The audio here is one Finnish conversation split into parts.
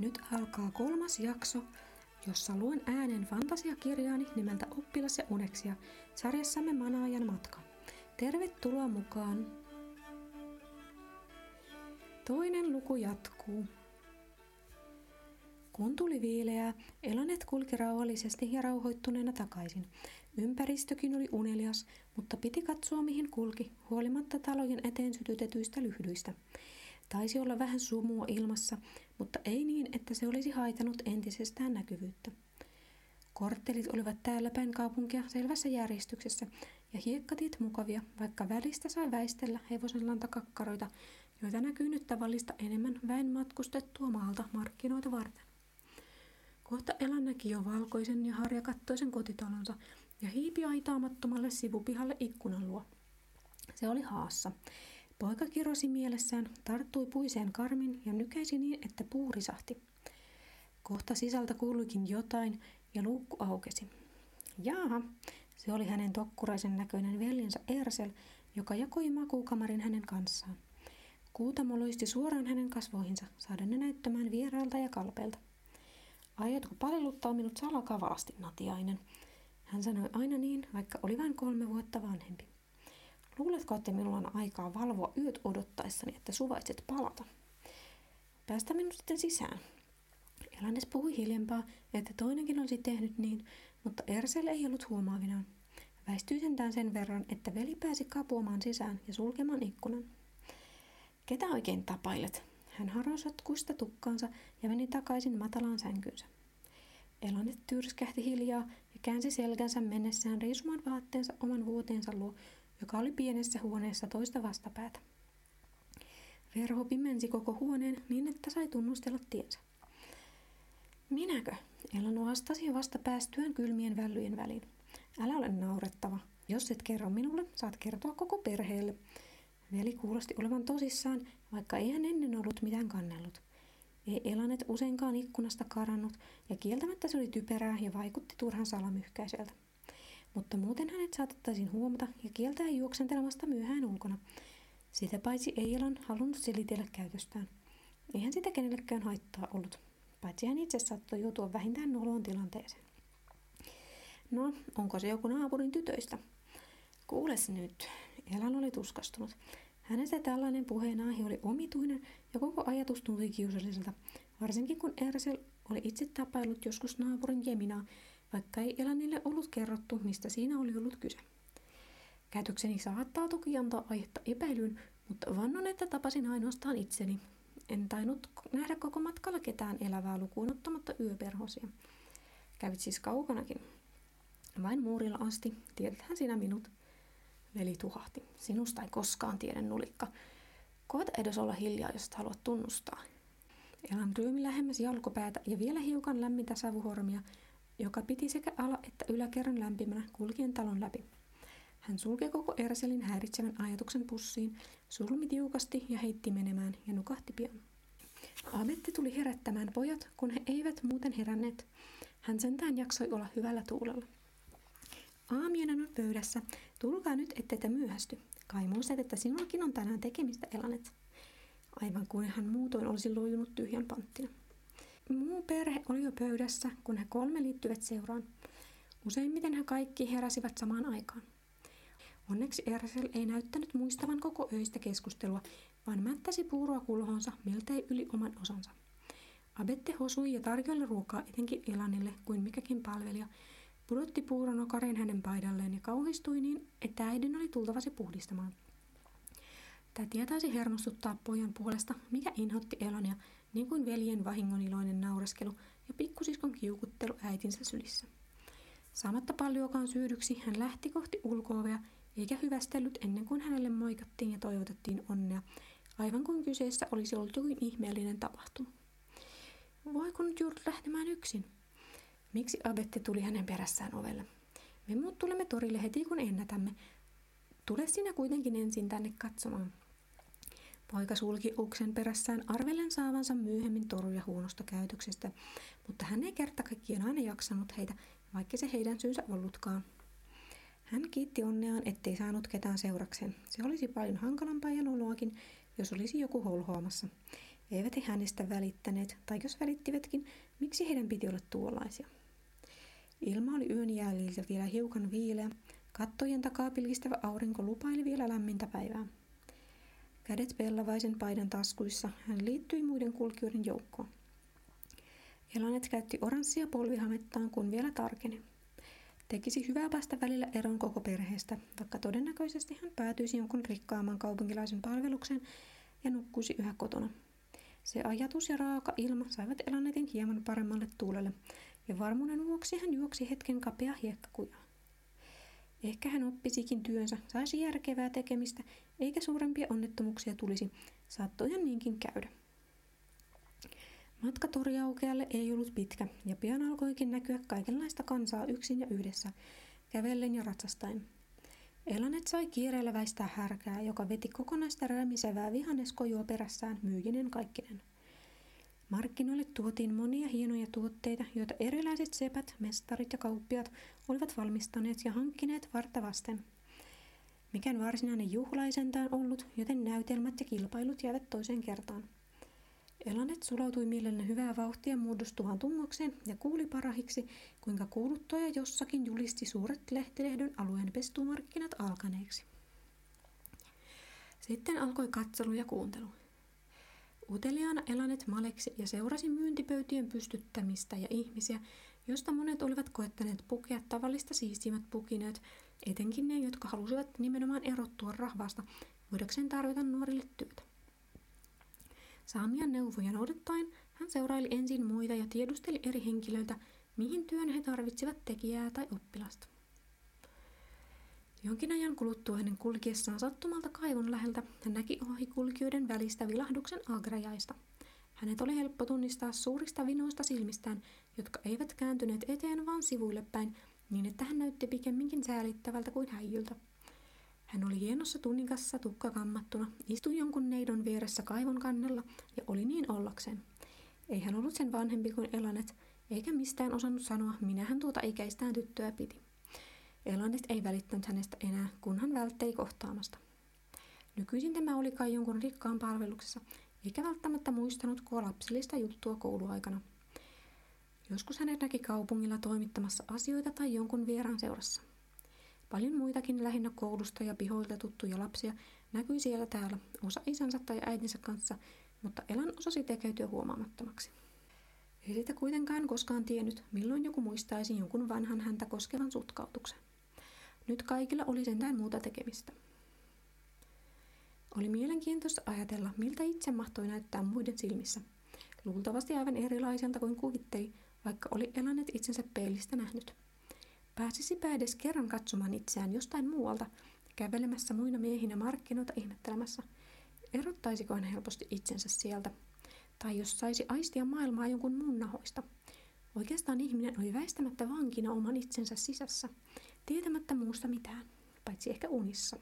Nyt alkaa 3. jakso, jossa luen äänen fantasiakirjaani nimeltä Oppilas ja uneksija sarjassamme Manaajan matka. Tervetuloa mukaan! Toinen luku jatkuu. Kun tuli viileää, Elanet kulki rauhallisesti ja rauhoittuneena takaisin. Ympäristökin oli unelias, mutta piti katsoa mihin kulki, huolimatta talojen eteen sytytetyistä lyhdyistä. Taisi olla vähän sumua ilmassa, mutta ei niin, että se olisi haitanut entisestään näkyvyyttä. Korttelit olivat täällä päin kaupunkia selvässä järjestyksessä ja hiekkatiet mukavia, vaikka välistä sai väistellä hevosenlantakakkaroita, joita näkyy nyt tavallista enemmän väen matkustettua maalta markkinoita varten. Kohta Elan näki jo valkoisen ja harjakattoisen kotitalonsa ja hiipi aitaamattomalle sivupihalle ikkunan luo. Se oli haassa. Poika kirosi mielessään, tarttui puiseen karmin ja nykäisi niin, että puu risahti. Kohta sisältä kuuluikin jotain ja luukku aukesi. Jaaha, se oli hänen tokkuraisen näköinen veljensä Ersel, joka jakoi makuukamarin hänen kanssaan. Kuutamo loisti suoraan hänen kasvoihinsa, saaden ne näyttämään vieraalta ja kalpeelta. Aiotko palelluttaa minut salakavalasti, Natiainen? Hän sanoi aina niin, vaikka oli vain 3 vuotta vanhempi. Luuletko, että minulla on aikaa valvoa yöt odottaessani, että suvaitset palata? Päästä minut sitten sisään. Elanes puhui hiljempaa, että toinenkin olisi tehnyt niin, mutta Ersel ei ollut huomaavinaan. Väistyi sentään sen verran, että veli pääsi kapuamaan sisään ja sulkemaan ikkunan. Ketä oikein tapailet? Hän haroi satkuista tukkaansa ja meni takaisin matalaan sänkynsä. Elanet tyrskähti hiljaa ja käänsi selkänsä mennessään riisumaan vaatteensa oman vuoteensa luo, joka oli pienessä huoneessa toista vastapäätä. Verho pimensi koko huoneen niin, että sai tunnustella tiensä. Minäkö? Elan vastasi vasta päästyään kylmien vällyjen väliin. Älä ole naurettava. Jos et kerro minulle, saat kertoa koko perheelle. Veli kuulosti olevan tosissaan, vaikka ei hän ennen ollut mitään kannellut. Ei Elanet useinkaan ikkunasta karannut, ja kieltämättä se oli typerää ja vaikutti turhan salamyhkäiseltä. Mutta muuten hänet saatettaisiin huomata ja kieltää juoksentelemasta myöhään ulkona. Sitä paitsi ei Elan halunnut selitellä käytöstään. Eihän sitä kenellekään haittaa ollut, paitsi hän itse saattoi joutua vähintään noloon tilanteeseen. No, onko se joku naapurin tytöistä? Kuules nyt. Elan oli tuskastunut. Hänestä tällainen puheenaihe oli omituinen ja koko ajatus tuntui kiusalliselta, varsinkin kun Ersel oli itse tapaillut joskus naapurin Jeminaa, vaikka ei Elanille ollut kerrottu, mistä siinä oli ollut kyse. Käytökseni saattaa toki antaa aihetta epäilyyn, mutta vannon, että tapasin ainoastaan itseni. En tainnut nähdä koko matkalla ketään elävää lukuun ottamatta yöperhosia. Kävit siis kaukanakin. Vain muurilla asti. Tiedäthän sinä minut. Veli tuhahti. Sinusta ei koskaan tiedä, nulikka. Koeta edes olla hiljaa, jos et halua tunnustaa. Elan ryömi lähemmäs jalkopäätä ja vielä hiukan lämmintä savuhormia, joka piti sekä ala- että yläkerran lämpimänä kulkien talon läpi. Hän sulki koko Erselin häiritsevän ajatuksen pussiin, sulmi tiukasti ja heitti menemään ja nukahti pian. Amette tuli herättämään pojat, kun he eivät muuten heränneet. Hän sentään jaksoi olla hyvällä tuulella. Aamien on pöydässä. Tulkaa nyt, ettei te myöhästy. Kai muistat, että sinullakin on tänään tekemistä, Elanet. Aivan kuin hän muutoin olisi lojunut tyhjän panttina. Muu perhe oli jo pöydässä, kun he 3 liittyvät seuraan. Useimmiten he kaikki heräsivät samaan aikaan. Onneksi Ersel ei näyttänyt muistavan koko öistä keskustelua, vaan mättäsi puuroa kulhoonsa miltei yli oman osansa. Abette hosui ja tarjoili ruokaa etenkin Elanille kuin mikäkin palvelija, pudotti puuron okarin hänen paidalleen ja kauhistui niin, että äidin oli tultava se puhdistamaan. Tätiä taisi hermostuttaa pojan puolesta, mikä inhotti Elania, niin kuin veljen vahingoniloinen naureskelu ja pikkusiskon kiukuttelu äitinsä sylissä. Saamatta paljoakaan syydyksi hän lähti kohti ulko-ovea, eikä hyvästellyt ennen kuin hänelle moikattiin ja toivotettiin onnea, aivan kuin kyseessä olisi ollut jokin ihmeellinen tapahtuma. Voiko nyt juuri lähtemään yksin? Miksi Abette tuli hänen perässään ovelle? Me muut tulemme torille heti kun ennätämme. Tule sinä kuitenkin ensin tänne katsomaan. Poika sulki uksen perässään arvellen saavansa myöhemmin toruja huonosta käytöksestä, mutta hän ei kertakaikkiaan aina jaksanut heitä, vaikka se heidän syynsä ollutkaan. Hän kiitti onneaan, ettei saanut ketään seurakseen. Se olisi paljon hankalampaa ja noloakin, jos olisi joku holhoamassa. Eivät he hänestä välittäneet, tai jos välittivätkin, miksi heidän piti olla tuollaisia? Ilma oli yön jäljiltä vielä hiukan viileä, kattojen takaa pilkistävä aurinko lupaili vielä lämmintä päivää. Kädet pellavaisen paidan taskuissa hän liittyi muiden kulkijoiden joukkoon. Jalanet käytti oranssia polvihamettaan, kun vielä tarkeni. Tekisi hyvää päästä välillä eron koko perheestä, vaikka todennäköisesti hän päätyisi jonkun rikkaaman kaupunkilaisen palvelukseen ja nukkuisi yhä kotona. Se ajatus ja raaka ilma saivat Elanetin hieman paremmalle tuulelle, ja varmuuden vuoksi hän juoksi hetken kapea hiekkakujaa. Ehkä hän oppisikin työnsä, saisi järkevää tekemistä, eikä suurempia onnettomuuksia tulisi. Saattoi hän niinkin käydä. Matka toriaukealle ei ollut pitkä, ja pian alkoikin näkyä kaikenlaista kansaa yksin ja yhdessä, kävellen ja ratsastaen. Elanet sai kiireellä väistää härkää, joka veti kokonaista rämisevää vihanneskojua perässään myykinen kaikkinen. Markkinoille tuotiin monia hienoja tuotteita, joita erilaiset sepät, mestarit ja kauppiat olivat valmistaneet ja hankkineet varta vasten. Mikään varsinainen juhla ei sentään ollut, joten näytelmät ja kilpailut jäivät toiseen kertaan. Elanet sulautui mielellään hyvää vauhtia muodostuvan tungokseen ja kuuli parahiksi, kuinka kuuluttaja jossakin julisti suuret lehtilehdon alueen pestumarkkinat alkaneeksi. Sitten alkoi katselu ja kuuntelu. Uteliaana Elanet maleksi ja seurasi myyntipöytien pystyttämistä ja ihmisiä, joista monet olivat koettaneet pukea tavallista siistimmät pukineet, etenkin ne, jotka halusivat nimenomaan erottua rahvasta, voidakseen tarjota nuorille työtä. Saamia neuvoja noudattaen hän seuraili ensin muita ja tiedusteli eri henkilöiltä, mihin työn he tarvitsivat tekijää tai oppilasta. Jonkin ajan kuluttua hänen kulkiessaan sattumalta kaivon läheltä hän näki ohikulkijoiden välistä vilahduksen agrajaista. Hänet oli helppo tunnistaa suurista vinoista silmistään, jotka eivät kääntyneet eteen vaan sivuille päin, niin että hän näytti pikemminkin säälittävältä kuin häijyltä. Hän oli hienossa tunikassa tukka kammattuna, istui jonkun neidon vieressä kaivon kannella ja oli niin ollakseen. Ei hän ollut sen vanhempi kuin Elanet, eikä mistään osannut sanoa, minähän tuota ikäistään tyttöä piti. Elanet ei välittänyt hänestä enää, kun hän vältteli kohtaamasta. Nykyisin tämä oli kai jonkun rikkaan palveluksessa, eikä välttämättä muistanut koko lapsellista juttua kouluaikana. Joskus hänet näki kaupungilla toimittamassa asioita tai jonkun vieraan seurassa. Paljon muitakin lähinnä koulusta ja pihoilta tuttuja lapsia näkyi siellä täällä, osa isänsä tai äitinsä kanssa, mutta Elan osasi tekeytyä huomaamattomaksi. Ei sitä kuitenkaan koskaan tiennyt, milloin joku muistaisi jonkun vanhan häntä koskevan sutkautuksen. Nyt kaikilla oli sentään muuta tekemistä. Oli mielenkiintoista ajatella, miltä itse mahtoi näyttää muiden silmissä. Luultavasti aivan erilaiselta kuin kuvitteli, vaikka oli Elanet itsensä peilistä nähnyt. Pääsisipä edes kerran katsomaan itseään jostain muualta, kävelemässä muina miehinä markkinoita ihmettelemässä. Erottaisiko hän helposti itsensä sieltä? Tai jos saisi aistia maailmaa jonkun muun nahoista? Oikeastaan ihminen oli väistämättä vankina oman itsensä sisässä, tietämättä muusta mitään, paitsi ehkä unissa.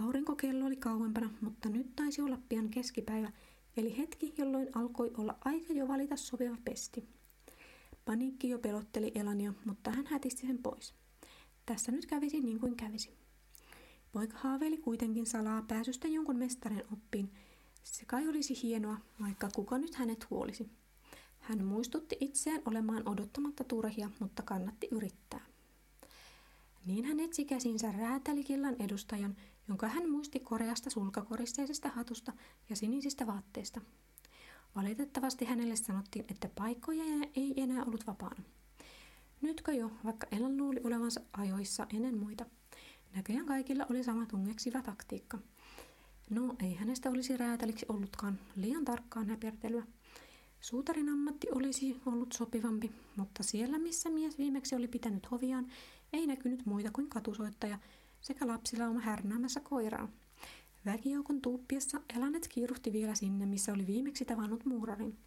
Aurinkokello oli kauempana, mutta nyt taisi olla pian keskipäivä, eli hetki, jolloin alkoi olla aika jo valita sopiva pesti. Paniikki jo pelotteli Elania, mutta hän hätisti sen pois. Tässä nyt kävisi niin kuin kävisi. Poika haaveili kuitenkin salaa pääsystä jonkun mestarin oppiin. Se kai olisi hienoa, vaikka kuka nyt hänet huolisi. Hän muistutti itseään olemaan odottamatta turhia, mutta kannatti yrittää. Niin hän etsi käsinsä räätälikillan edustajan, jonka hän muisti koreasta sulkakoristeisesta hatusta ja sinisistä vaatteista. Valitettavasti hänelle sanottiin, että paikkoja ei enää ollut vapaana. Nytkö jo, vaikka Elan luuli olevansa ajoissa ennen muita. Näköjään kaikilla oli sama tungeksiva taktiikka. No, ei hänestä olisi räätäliksi ollutkaan, liian tarkkaa näpertelyä. Suutarin ammatti olisi ollut sopivampi, mutta siellä missä mies viimeksi oli pitänyt hoviaan, ei näkynyt muita kuin katusoittaja sekä lapsilauma härnäämässä koiraa. Väkijoukon tuuppiessa Elanet kiiruhti vielä sinne, missä oli viimeksi tavannut muurarin.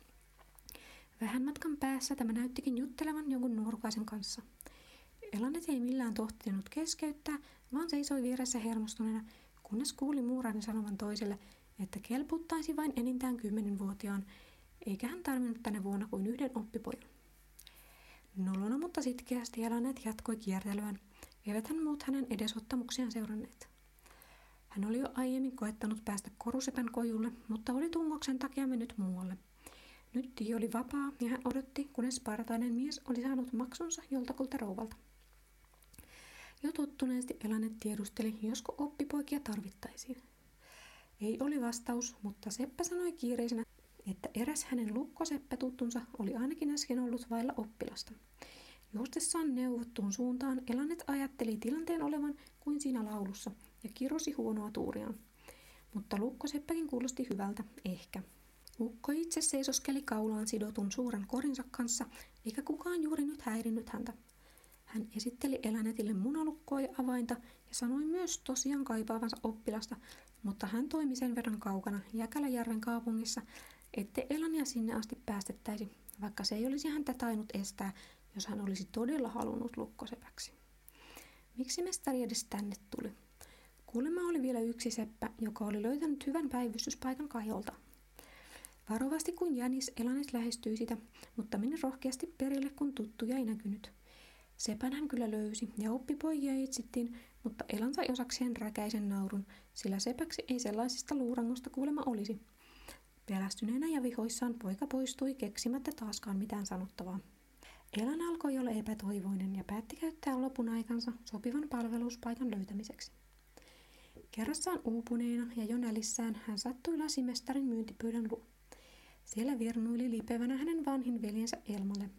Vähän matkan päässä tämä näyttikin juttelevan jonkun nuorukaisen kanssa. Elanet ei millään tohtinut keskeyttää, vaan seisoi vieressä hermostuneena, kunnes kuuli muurarin sanovan toiselle, että kelpuuttaisi vain enintään 10-vuotiaan, eikä hän tarvinnut tänä vuonna kuin yhden oppipojan. Nolona mutta sitkeästi Elanet jatkoi kiertelyään, eivät hän muut hänen edesottamuksiaan seuranneet. Hän oli jo aiemmin koettanut päästä korusepän kojulle, mutta oli tungoksen takia mennyt muualle. Nyt tie oli vapaa ja hän odotti, kunnes partainen mies oli saanut maksunsa joltakulta rouvalta. Jo tottuneesti Elane tiedusteli, josko oppipoikia tarvittaisiin. Ei oli vastaus, mutta seppä sanoi kiireisenä, että eräs hänen lukkoseppätuttunsa oli ainakin äsken ollut vailla oppilasta. Juostessaan neuvottuun suuntaan Elanet ajatteli tilanteen olevan kuin siinä laulussa ja kirosi huonoa tuuriaan. Mutta lukkoseppäkin kuulosti hyvältä, ehkä. Ukko itse seisoskeli kaulaan sidotun suuren korinsa kanssa, eikä kukaan juuri nyt häirinnyt häntä. Hän esitteli Elanetille munalukkoa ja avainta ja sanoi myös tosiaan kaipaavansa oppilasta, mutta hän toimi sen verran kaukana Jäkäläjärven kaupungissa, ettei Elania sinne asti päästettäisi, vaikka se ei olisi häntä tainnut estää, jos hän olisi todella halunnut lukkosepäksi. Miksi mestari edes tänne tuli? Kuulemma oli vielä yksi seppä, joka oli löytänyt hyvän päivystyspaikan kajolta. Varovasti kuin jänis Elanet lähestyi sitä, mutta meni rohkeasti perille, kun tuttuja ei näkynyt. Sepän hän kyllä löysi ja oppipoikia etsittiin, mutta Elan sai osakseen räkäisen naurun, sillä sepäksi ei sellaisista luurangosta kuulemma olisi. Pelästyneenä ja vihoissaan poika poistui keksimättä taaskaan mitään sanottavaa. Elan alkoi olla epätoivoinen ja päätti käyttää lopun aikansa sopivan palveluspaikan löytämiseksi. Kerrassaan uupuneena ja jo nälissään hän sattui lasimestarin myyntipöydän luo. Siellä virnuili lipevänä hänen vanhin veljensä Elmalle.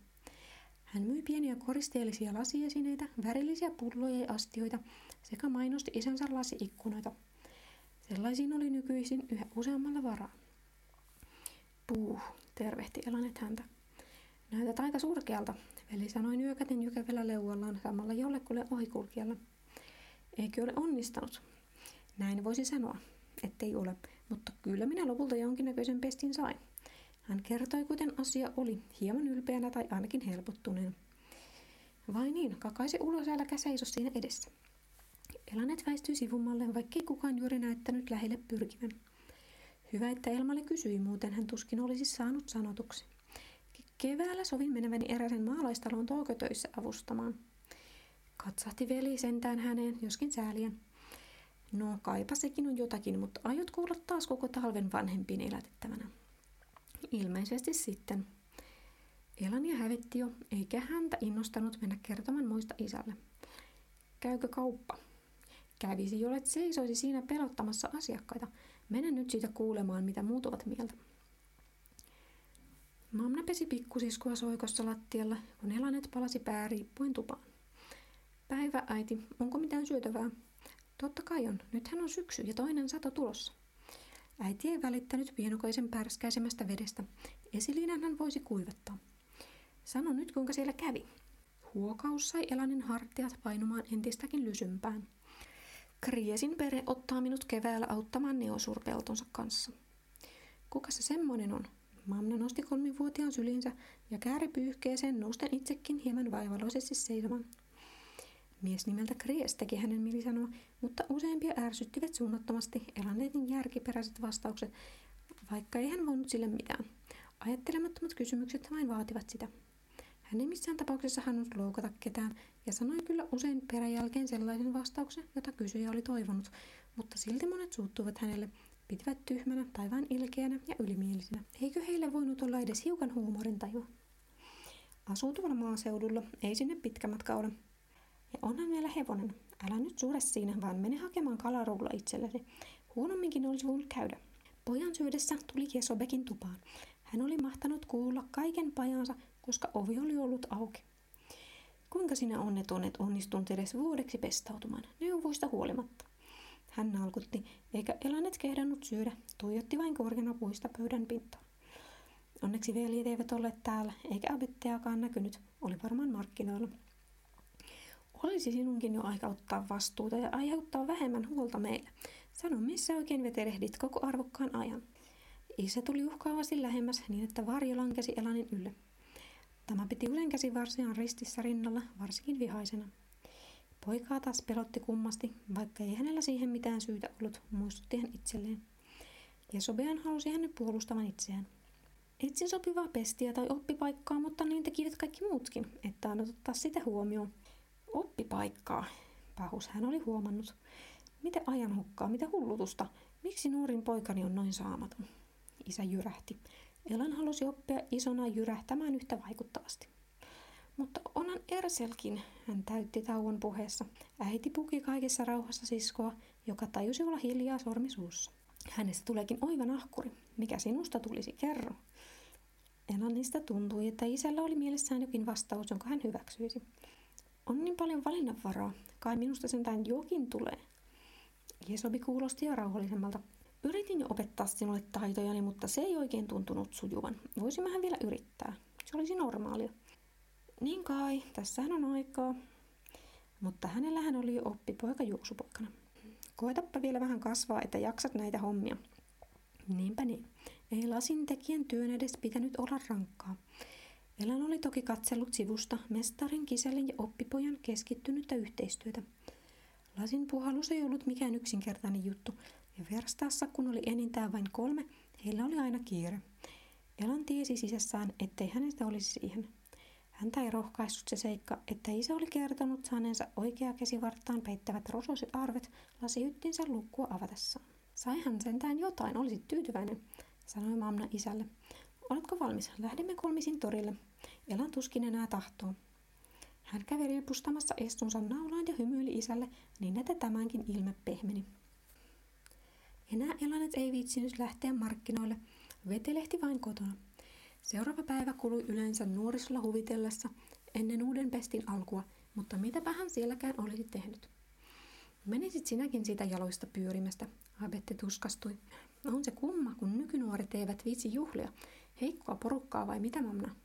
Hän myi pieniä koristeellisia lasiesineitä, värillisiä pulloja ja astioita sekä mainosti isänsä lasiikkunoita. Sellaisiin oli nykyisin yhä useammalla varaa. Puh, tervehti Elanet häntä. Näytät aika surkealta, veli sanoi nyökäten jykevällä leuallaan samalla jollekulle ohikulkijalle. Eikö ole onnistanut? Näin voisi sanoa, ettei ole, mutta kyllä minä lopulta jonkinnäköisen pestin sain. Hän kertoi, kuten asia oli, hieman ylpeänä tai ainakin helpottuneena. Vai niin, kakaisi ulos äläkä seiso siinä edessä. Elanet väistyi sivummalle, vaikkei kukaan juuri näyttänyt lähelle pyrkivän. Hyvä, että Elmalle kysyi, muuten hän tuskin olisi saanut sanotuksi. Keväällä sovin meneväni eräisen maalaistalon toukotöissä avustamaan. Katsahti veli sentään häneen, joskin säälien. No, kaipa sekin on jotakin, mutta aiot kuulla taas koko talven vanhempien elätettävänä. Ilmeisesti sitten. Elania hävetti jo, eikä häntä innostanut mennä kertomaan muista isälle. Käykö kauppa? Kävisi, jollet seisoisi siinä pelottamassa asiakkaita. Mene nyt siitä kuulemaan, mitä muut ovat mieltä. Mamna pesi pikkusiskoa soikossa lattialla, kun Elanet palasi pääriippuen tupaan. Päivä, äiti. Onko mitään syötävää? Totta kai on. Nythän on syksy ja toinen sato tulossa. Äiti ei välittänyt pienokaisen pärskäisemästä vedestä. Esiliinän hän voisi kuivattaa. Sano nyt, kuinka siellä kävi. Huokaus sai Elanen hartiat painumaan entistäkin lysympään. Kriesin pere ottaa minut keväällä auttamaan neosurpeltonsa kanssa. Kuka se semmoinen on? Mamna nosti 3-vuotiaan syliinsä ja kääri pyyhkeeseen nousten itsekin hieman vaivalloisesti seisomaan. Mies nimeltä Kries teki hänen mieli sanoa, mutta useimpia ärsyttivät suunnattomasti Elanetin järkiperäiset vastaukset, vaikka ei hän voinut sille mitään. Ajattelemattomat kysymykset vain vaativat sitä. Hän ei missään tapauksessa halunnut loukata ketään ja sanoi kyllä usein peräjälkeen sellaisen vastauksen, jota kysyjä oli toivonut, mutta silti monet suuttuivat hänelle, pitivät tyhmänä tai vain ilkeänä ja ylimielisenä. Eikö heillä voinut olla edes hiukan huumorintajua? Asuu tuolla maaseudulla, ei sinne pitkä matka ole. Ja onhan vielä hevonen. Älä nyt suure siinä, vaan mene hakemaan kalarulla itsellesi. Huonomminkin olisi voinut käydä. Pojan syydessä tuli Jesobekin tupaan. Hän oli mahtanut kuulla kaiken pajansa, koska ovi oli ollut auki. Kuinka sinä onneton et onnistunut edes vuodeksi pestautumaan, neuvoista huolimatta? Hän nalkutti, eikä Elanet kehdannut syödä, tuijotti vain korkeanapuista pöydän pintaan. Onneksi veljet eivät olleet täällä, eikä abetteakaan näkynyt, oli varmaan markkinoilla. Olisi sinunkin jo aika ottaa vastuuta ja aiheuttaa vähemmän huolta meille. Sano, missä oikein vetelehdit koko arvokkaan ajan. Isä tuli uhkaavasti lähemmäs niin, että varjo lankesi Elanin ylle. Tämä piti ulen käsivarsiaan ristissä rinnalla, varsinkin vihaisena. Poikaa taas pelotti kummasti, vaikka ei hänellä siihen mitään syytä ollut, muistutti hän itselleen. Ja Sobean halusi hänen puolustavan itseään. Etsin sopivaa pestiä tai oppipaikkaa, mutta niin tekivät kaikki muutkin, että annot ottaa sitä huomioon. Oppipaikkaa, pahus hän oli huomannut. Miten ajan hukkaa? Mitä hullutusta? Miksi nuorin poikani on noin saamaton? Isä jyrähti. Elan halusi oppia isona jyrähtämään yhtä vaikuttavasti. Mutta onhan Erselkin, hän täytti tauon puheessa. Äiti puki kaikessa rauhassa siskoa, joka tajusi olla hiljaa sormi suussa. Hänestä tuleekin oiva nahkuri. Mikä sinusta tulisi, kerro? Elannista tuntui, että isällä oli mielessään jokin vastaus, jonka hän hyväksyisi. On niin paljon valinnanvaraa. Kai minusta sentään jokin tulee. Jesobi kuulosti jo rauhallisemmalta. Yritin jo opettaa sinulle taitojani, mutta se ei oikein tuntunut sujuvan. Voisimmehän vielä yrittää. Se olisi normaalia. Niin kai, tässähän on aikaa. Mutta hänellähän oli jo oppipoika juoksupoikana. Koetappa vielä vähän kasvaa, että jaksat näitä hommia. Niinpä niin. Ei lasintekijän työn edes pitänyt olla rankkaa. Elan oli toki katsellut sivusta mestarin, kisellin ja oppipojan keskittynyttä yhteistyötä. Lasin puhallus ei ollut mikään yksinkertainen juttu, ja verstaassa kun oli enintään vain 3, heillä oli aina kiire. Elan tiesi sisässään, ettei hänestä olisi siihen. Häntä ei rohkaissut se seikka, että isä oli kertonut saaneensa oikea käsivarttaan peittävät rosoiset arvet lasihyttinsä lukkua avatessaan. Saihan sentään jotain, olisit tyytyväinen, sanoi Mamna isälle. Oletko valmis? Lähdemme kolmisin torille. Elan tuskin enää tahtoo. Hän kävi ripustamassa estunsa naulaan ja hymyili isälle niin, että tämänkin ilme pehmeni. Enää Elanet ei viitsinyt lähteä markkinoille. Vetelehti vain kotona. Seuraava päivä kului yleensä nuorisolla huvitellessa ennen uuden pestin alkua, mutta mitäpähän sielläkään olisit tehnyt. Menisit sinäkin siitä jaloista pyörimästä, Abette tuskastui. On se kumma, kun nykynuoret eivät viitsi juhlia. Heikkoa porukkaa vai mitä, Mamna?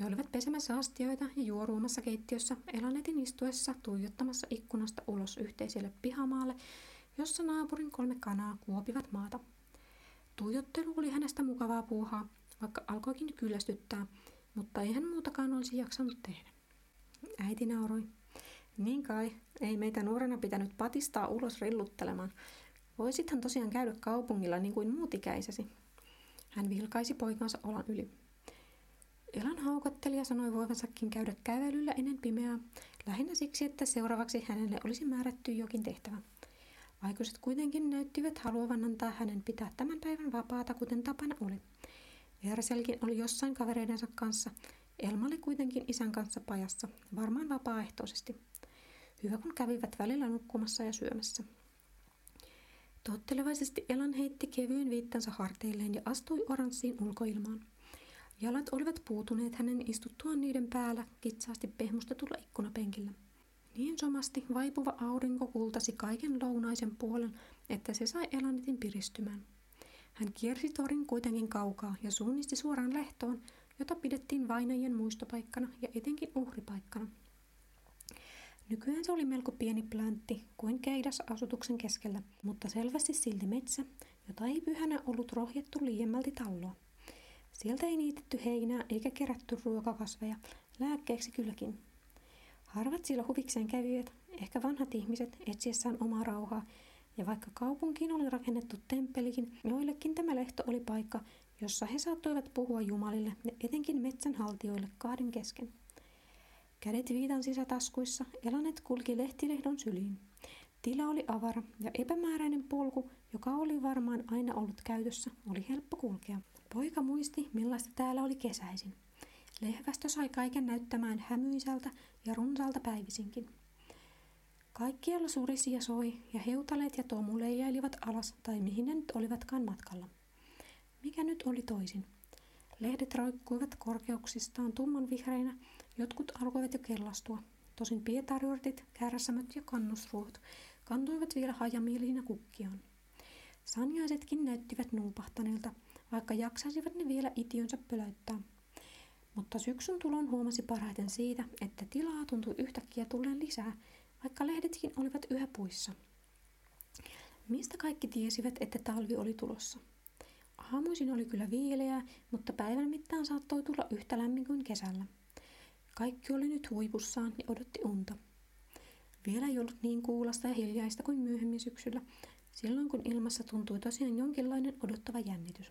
He olivat pesemässä astioita ja juoruumassa keittiössä Elanetin istuessa tuijottamassa ikkunasta ulos yhteiselle pihamaalle, jossa naapurin 3 kanaa kuopivat maata. Tuijottelu oli hänestä mukavaa puuhaa, vaikka alkoikin kyllästyttää, mutta ei hän muutakaan olisi jaksanut tehdä. Äiti nauroi. Niin kai, ei meitä nuorena pitänyt patistaa ulos rilluttelemaan. Voisithan tosiaan käydä kaupungilla niin kuin muut ikäisesi. Hän vilkaisi poikansa olan yli. Elan haukattelija sanoi voivansakin käydä kävelyllä ennen pimeää, lähinnä siksi, että seuraavaksi hänelle olisi määrätty jokin tehtävä. Aikuiset kuitenkin näyttivät haluavan antaa hänen pitää tämän päivän vapaata, kuten tapana oli. Erselkin oli jossain kavereidensa kanssa. Elma oli kuitenkin isän kanssa pajassa, varmaan vapaaehtoisesti. Hyvä, kun kävivät välillä nukkumassa ja syömässä. Tottelevaisesti Elan heitti kevyen viittaansa harteilleen ja astui oranssiin ulkoilmaan. Jalat olivat puutuneet hänen istuttuaan niiden päällä kitsaasti pehmustetulla ikkunapenkillä. Niin somasti vaipuva aurinko kultasi kaiken lounaisen puolen, että se sai Elanetin piristymään. Hän kiersi torin kuitenkin kaukaa ja suunnisti suoraan lehtoon, jota pidettiin vainajien muistopaikkana ja etenkin uhripaikkana. Nykyään se oli melko pieni pläntti kuin keidas asutuksen keskellä, mutta selvästi silti metsä, jota ei pyhänä ollut rohjettu liiemmälti talloa. Sieltä ei niitetty heinää eikä kerätty ruokakasveja, lääkkeeksi kylläkin. Harvat siellä huvikseen kävivät, ehkä vanhat ihmiset etsiessään omaa rauhaa, ja vaikka kaupunkiin oli rakennettu temppelikin, joillekin tämä lehto oli paikka, jossa he saattoivat puhua jumalille ja etenkin metsänhaltijoille kahden kesken. Kädet viitan sisätaskuissa, Elanet kulki lehtilehdon syliin. Tila oli avara ja epämääräinen polku, joka oli varmaan aina ollut käytössä, oli helppo kulkea. Poika muisti, millaista täällä oli kesäisin. Lehvästö sai kaiken näyttämään hämyiseltä ja runsaalta päivisinkin. Kaikkialla surisi ja soi, ja heutaleet ja tomu leijailivat alas tai mihin ne nyt olivatkaan matkalla. Mikä nyt oli toisin? Lehdet roikkuivat korkeuksistaan tumman vihreinä, jotkut alkoivat jo kellastua. Tosin pietarjortit, kärsämöt ja kannusruohot kantoivat vielä hajamielinä kukkiaan. Sanjaisetkin näyttivät nuupahtaneelta, vaikka jaksaisivat ne vielä itiönsä pöläyttää. Mutta syksyn tulon huomasi parhaiten siitä, että tilaa tuntui yhtäkkiä tulleen lisää, vaikka lehdetkin olivat yhä puissa. Mistä kaikki tiesivät, että talvi oli tulossa? Aamuisin oli kyllä viileää, mutta päivän mittaan saattoi tulla yhtä lämmin kuin kesällä. Kaikki oli nyt huipussaan ja odotti unta. Vielä ei ollut niin kuulasta ja hiljaista kuin myöhemmin syksyllä, silloin kun ilmassa tuntui tosiaan jonkinlainen odottava jännitys.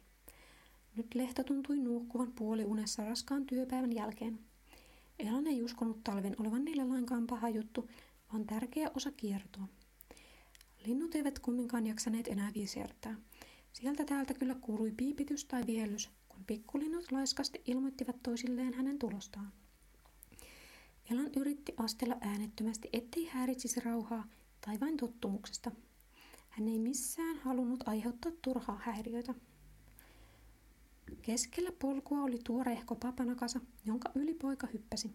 Nyt lehto tuntui nuukkuvan puoliunessa raskaan työpäivän jälkeen. Elan ei uskonut talven olevan niille lainkaan paha juttu, vaan tärkeä osa kiertoa. Linnut eivät kumminkaan jaksaneet enää visertää. Sieltä täältä kyllä kuului piipitys tai viellys, kun pikkulinnut laiskasti ilmoittivat toisilleen hänen tulostaan. Elan yritti astella äänettömästi, ettei häiritsisi rauhaa tai vain tottumuksesta. Hän ei missään halunnut aiheuttaa turhaa häiriöitä. Keskellä polkua oli tuorehko papanakasa, jonka yli poika hyppäsi.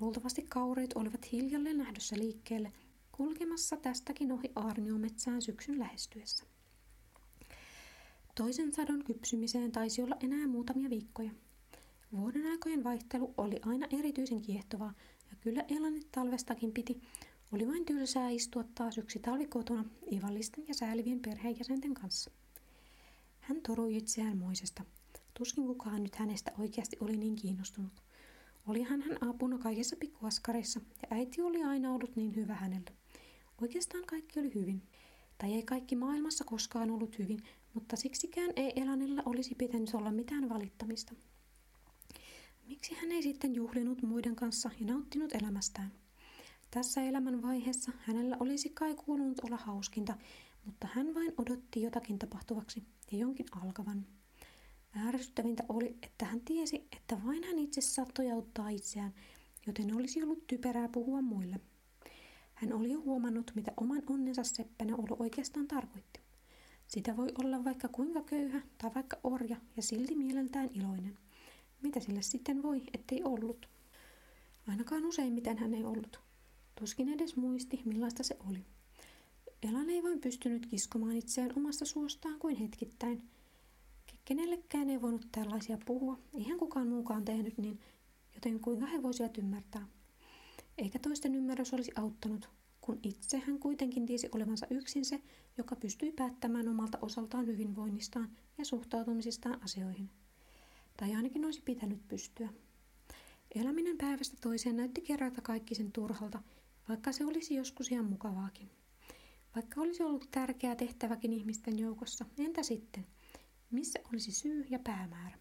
Luultavasti kaureet olivat hiljalleen lähdössä liikkeelle, kulkemassa tästäkin ohi aarniometsään syksyn lähestyessä. Toisen sadon kypsymiseen taisi olla enää muutamia viikkoja. Vuodenaikojen vaihtelu oli aina erityisen kiehtovaa, ja kyllä Elanit talvestakin piti. Oli vain tylsää istua taas yksi talvi kotona ivallisten ja säälivien perheenjäsenten kanssa. Hän torui itseään moisesta. Tuskin kukaan nyt hänestä oikeasti oli niin kiinnostunut. Olihan hän apuna kaikissa pikkuaskareissa, ja äiti oli aina ollut niin hyvä hänelle. Oikeastaan kaikki oli hyvin. Tai ei kaikki maailmassa koskaan ollut hyvin, mutta siksikään ei Elanilla olisi pitänyt olla mitään valittamista. Miksi hän ei sitten juhlinut muiden kanssa ja nauttinut elämästään? Tässä elämän vaiheessa hänellä olisi kai kuulunut olla hauskinta, mutta hän vain odotti jotakin tapahtuvaksi ja jonkin alkavan. Ärsyttävintä oli, että hän tiesi, että vain hän itse saattoi auttaa itseään, joten olisi ollut typerää puhua muille. Hän oli jo huomannut, mitä oman onnensa seppänä olo oikeastaan tarkoitti. Sitä voi olla vaikka kuinka köyhä tai vaikka orja ja silti mieleltään iloinen. Mitä sille sitten voi, ettei ollut? Ainakaan useimmiten hän ei ollut. Tuskin edes muisti, millaista se oli. Elan ei vain pystynyt kiskomaan itseään omasta suostaan kuin hetkittäin. Kenellekään ei voinut tällaisia puhua, eihän kukaan muukaan tehnyt niin, joten kuinka he voisivat ymmärtää. Eikä toisten ymmärrys olisi auttanut, kun itse hän kuitenkin tiesi olevansa yksin se, joka pystyi päättämään omalta osaltaan hyvinvoinnistaan ja suhtautumisistaan asioihin. Tai ainakin olisi pitänyt pystyä. Eläminen päivästä toiseen näytti kerrata kaikki sen turhalta, vaikka se olisi joskus ihan mukavaakin. Vaikka olisi ollut tärkeä tehtäväkin ihmisten joukossa, entä sitten? Missä olisi syy ja päämäärä?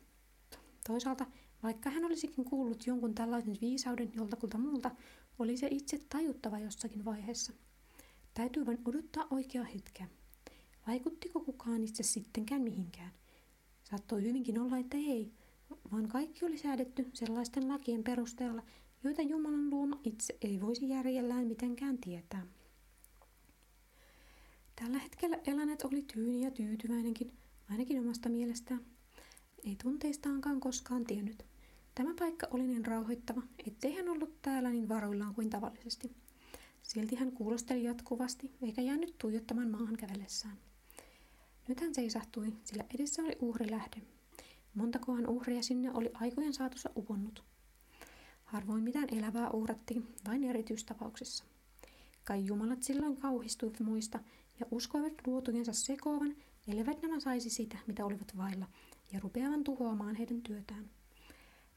Toisaalta, vaikka hän olisikin kuullut jonkun tällaisen viisauden joltakulta muulta, oli se itse tajuttava jossakin vaiheessa. Täytyy vain odottaa oikeaa hetkeä. Vaikuttiko kukaan itse sittenkään mihinkään? Saattoi hyvinkin olla, että ei, vaan kaikki oli säädetty sellaisten lakien perusteella, joita Jumalan luoma itse ei voisi järjellään mitenkään tietää. Tällä hetkellä Elanet oli tyyni ja tyytyväinenkin, ainakin omasta mielestään. Ei tunteistaankaan koskaan tiennyt. Tämä paikka oli niin rauhoittava, ettei hän ollut täällä niin varoillaan kuin tavallisesti. Silti hän kuulosteli jatkuvasti, eikä jäänyt tuijottamaan maahan kävellessään. Nyt hän seisahtui, sillä edessä oli uhrilähde. Montakohan uhria sinne oli aikojen saatossa uponnut. Harvoin mitään elävää uhrattiin, vain erityistapauksissa. Kai jumalat silloin kauhistuivat muista ja uskoivat luotujensa sekoavan, elivät nämä saisi sitä, mitä olivat vailla, ja rupeavan tuhoamaan heidän työtään.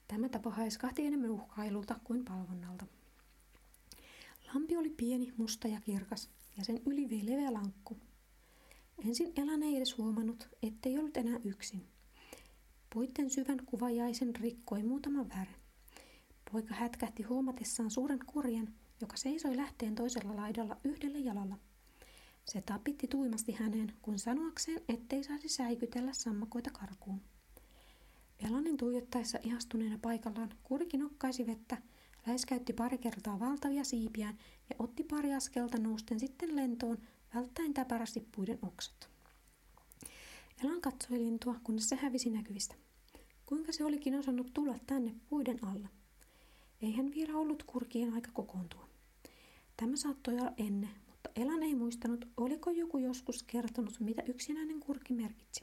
Tämä tapa haiskahti enemmän uhkailulta kuin palvonnalta. Lampi oli pieni, musta ja kirkas, ja sen yli vei leveä lankku. Ensin Elan ei edes huomannut, ettei ollut enää yksin. Puitten syvän kuvajaisen rikkoi muutama väre. Poika hätkähti huomatessaan suuren kurjen, joka seisoi lähteen toisella laidalla yhdellä jalalla. Se tapitti tuimasti häneen, kun sanoakseen, ettei saisi säikytellä sammakoita karkuun. Elanin tuijottaessa ihastuneena paikallaan kurki nokkaisi vettä, läiskäytti pari kertaa valtavia siipiään ja otti pari askelta nousten sitten lentoon, välttäen täpärästi puiden oksat. Elan katsoi lintua, kunnes se hävisi näkyvistä. Kuinka se olikin osannut tulla tänne puiden alla? Eihän vielä ollut kurkien aika kokoontua. Tämä saattoi olla ennen. Elan ei muistanut, oliko joku joskus kertonut, mitä yksinäinen kurki merkitsi.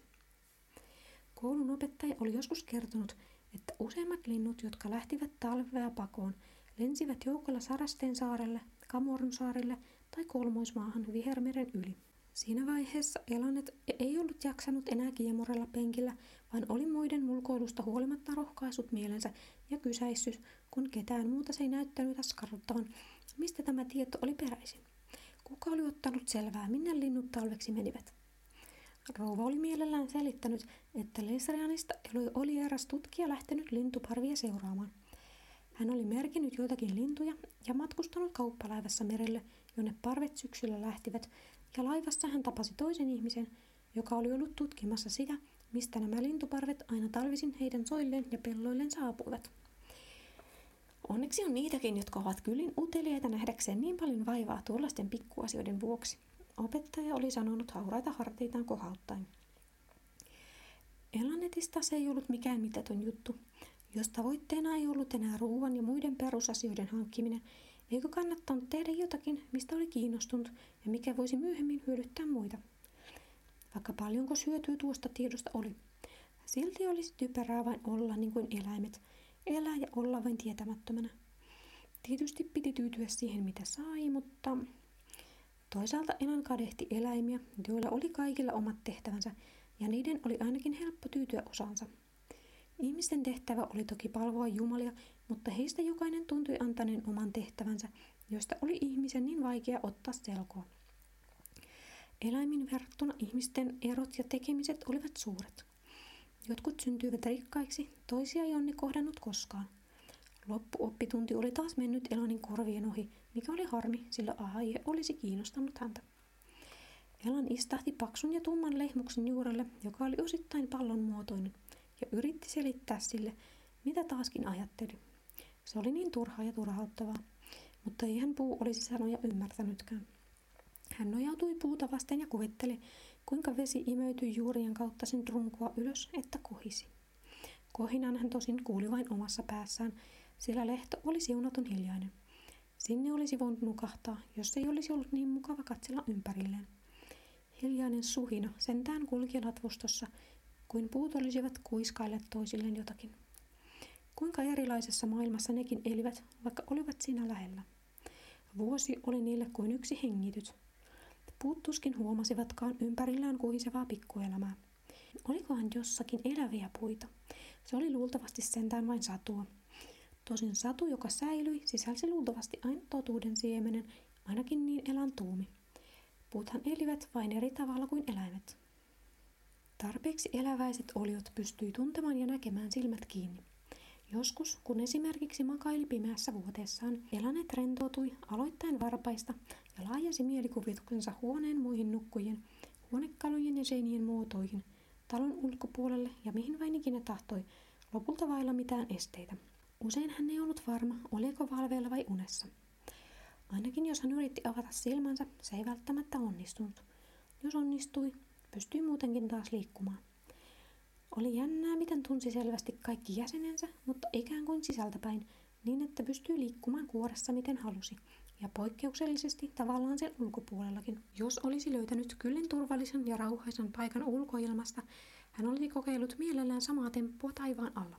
Koulun opettaja oli joskus kertonut, että useimmat linnut, jotka lähtivät talvea pakoon, lensivät joukolla Sarasteen saarelle, Kamorun saarelle tai Kolmoismaahan Vihermeren yli. Siinä vaiheessa Elanet ei ollut jaksanut enää kiemurella penkillä, vaan oli muiden mulkoilusta huolimatta rohkaisut mielensä ja kysäissyt, kun ketään muuta se ei näyttänyt askarruttavan, mistä tämä tieto oli peräisin. Kuka oli ottanut selvää, minne linnut talveksi menivät? Rouva oli mielellään selittänyt, että Lesrianista oli eräs tutkija lähtenyt lintuparvia seuraamaan. Hän oli merkinnyt joitakin lintuja ja matkustanut kauppalaivassa merelle, jonne parvet syksyllä lähtivät, ja laivassa hän tapasi toisen ihmisen, joka oli ollut tutkimassa sitä, mistä nämä lintuparvet aina talvisin heidän soilleen ja pelloilleen saapuivat. Onneksi on niitäkin, jotka ovat kylin uteliaita nähdäkseen niin paljon vaivaa tuollaisten pikkuasioiden vuoksi. Opettaja oli sanonut hauraita harteitaan kohauttaen. Elanetista se ei ollut mikään mitätön juttu. Jos tavoitteena ei ollut enää ruuan ja muiden perusasioiden hankkiminen, eikö kannattanut tehdä jotakin, mistä oli kiinnostunut ja mikä voisi myöhemmin hyödyttää muita? Vaikka paljonko hyötyä tuosta tiedosta oli. Silti olisi typerää vain olla niin kuin eläimet. Elää ja olla vain tietämättömänä. Tietysti piti tyytyä siihen, mitä sai, mutta toisaalta Elan kadehti eläimiä, joilla oli kaikilla omat tehtävänsä, ja niiden oli ainakin helppo tyytyä osansa. Ihmisten tehtävä oli toki palvoa Jumalia, mutta heistä jokainen tuntui antaneen oman tehtävänsä, josta oli ihmisen niin vaikea ottaa selkoa. Eläimin verrattuna ihmisten erot ja tekemiset olivat suuret. Jotkut syntyivät rikkaiksi, toisia ei onni kohdannut koskaan. Loppuoppitunti oli taas mennyt Elanin korvien ohi, mikä oli harmi, sillä aihe olisi kiinnostanut häntä. Elan istahti paksun ja tumman lehmuksen juurelle, joka oli osittain pallon muotoinen, ja yritti selittää sille, mitä taaskin ajatteli. Se oli niin turhaa ja turhauttavaa, mutta eihän puu olisi sanoja ymmärtänytkään. Hän nojautui puuta vasten ja kuvitteli, kuinka vesi imeytyi juurien kautta sen runkoa ylös, että kohisi. Kohinan hän tosin kuuli vain omassa päässään, sillä lehto oli siunaton hiljainen. Sinne olisi voinut nukahtaa, jos ei olisi ollut niin mukava katsella ympärilleen. Hiljainen suhina sentään kulki latvustossa, kuin puut olisivat kuiskailleet toisilleen jotakin. Kuinka erilaisessa maailmassa nekin elivät, vaikka olivat siinä lähellä. Vuosi oli niille kuin yksi hengityt. Puut tuskin huomasivatkaan ympärillään kuhisevaa pikkuelämää. Olikohan jossakin eläviä puita? Se oli luultavasti sentään vain satua. Tosin satu, joka säilyi, sisälsi luultavasti aina totuuden siemenen, ainakin niin Elan tuumi. Puuthan elivät vain eri tavalla kuin eläimet. Tarpeeksi eläväiset oliot pystyi tuntemaan ja näkemään silmät kiinni. Joskus, kun esimerkiksi makaili pimeässä vuoteessaan, Elanet rentoutui aloittain varpaista ja laajasi mielikuvituksensa huoneen muihin nukkujen, huonekalujen ja seinien muotoihin, talon ulkopuolelle ja mihin vain ikinä tahtoi, lopulta vailla mitään esteitä. Usein hän ei ollut varma, oliko valveilla vai unessa. Ainakin jos hän yritti avata silmänsä, se ei välttämättä onnistunut. Jos onnistui, pystyi muutenkin taas liikkumaan. Oli jännää, miten tunsi selvästi kaikki jäsenensä, mutta ikään kuin sisältäpäin, niin että pystyi liikkumaan kuoressa miten halusi, ja poikkeuksellisesti tavallaan sen ulkopuolellakin. Jos olisi löytänyt kyllin turvallisen ja rauhaisen paikan ulkoilmasta, hän olisi kokeillut mielellään samaa temppua taivaan alla.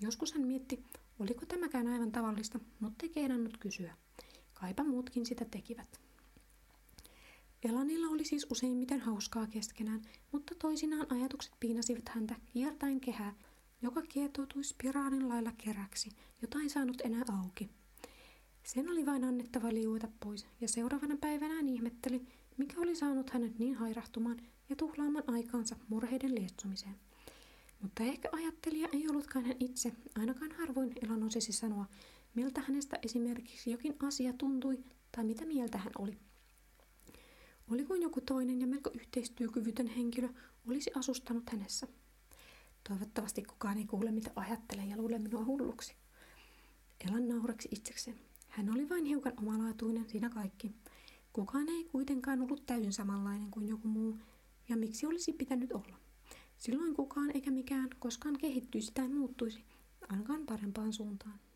Joskus hän mietti, oliko tämäkään aivan tavallista, mutta ei kehdannut kysyä. Kaipa muutkin sitä tekivät. Elanilla oli siis useimmiten hauskaa keskenään, mutta toisinaan ajatukset piinasivat häntä kiertäen kehää, joka kietoutui spiraalin lailla keräksi, jota ei saanut enää auki. Sen oli vain annettava liueta pois, ja seuraavana päivänä hän ihmetteli, mikä oli saanut hänet niin hairahtumaan ja tuhlaamaan aikaansa murheiden lietsomiseen. Mutta ehkä ajattelija ei ollutkaan hän itse, ainakaan harvoin Elan osasi sanoa, miltä hänestä esimerkiksi jokin asia tuntui tai mitä mieltä hän oli. Oli kuin joku toinen ja melko yhteistyökyvytön henkilö olisi asustanut hänessä. Toivottavasti kukaan ei kuule, mitä ajattelen ja luulee minua hulluksi. Elan naureksi itsekseen. Hän oli vain hiukan omalaatuinen, siinä kaikki. Kukaan ei kuitenkaan ollut täysin samanlainen kuin joku muu, ja miksi olisi pitänyt olla? Silloin kukaan eikä mikään koskaan kehittyisi tai muuttuisi, ainakaan parempaan suuntaan.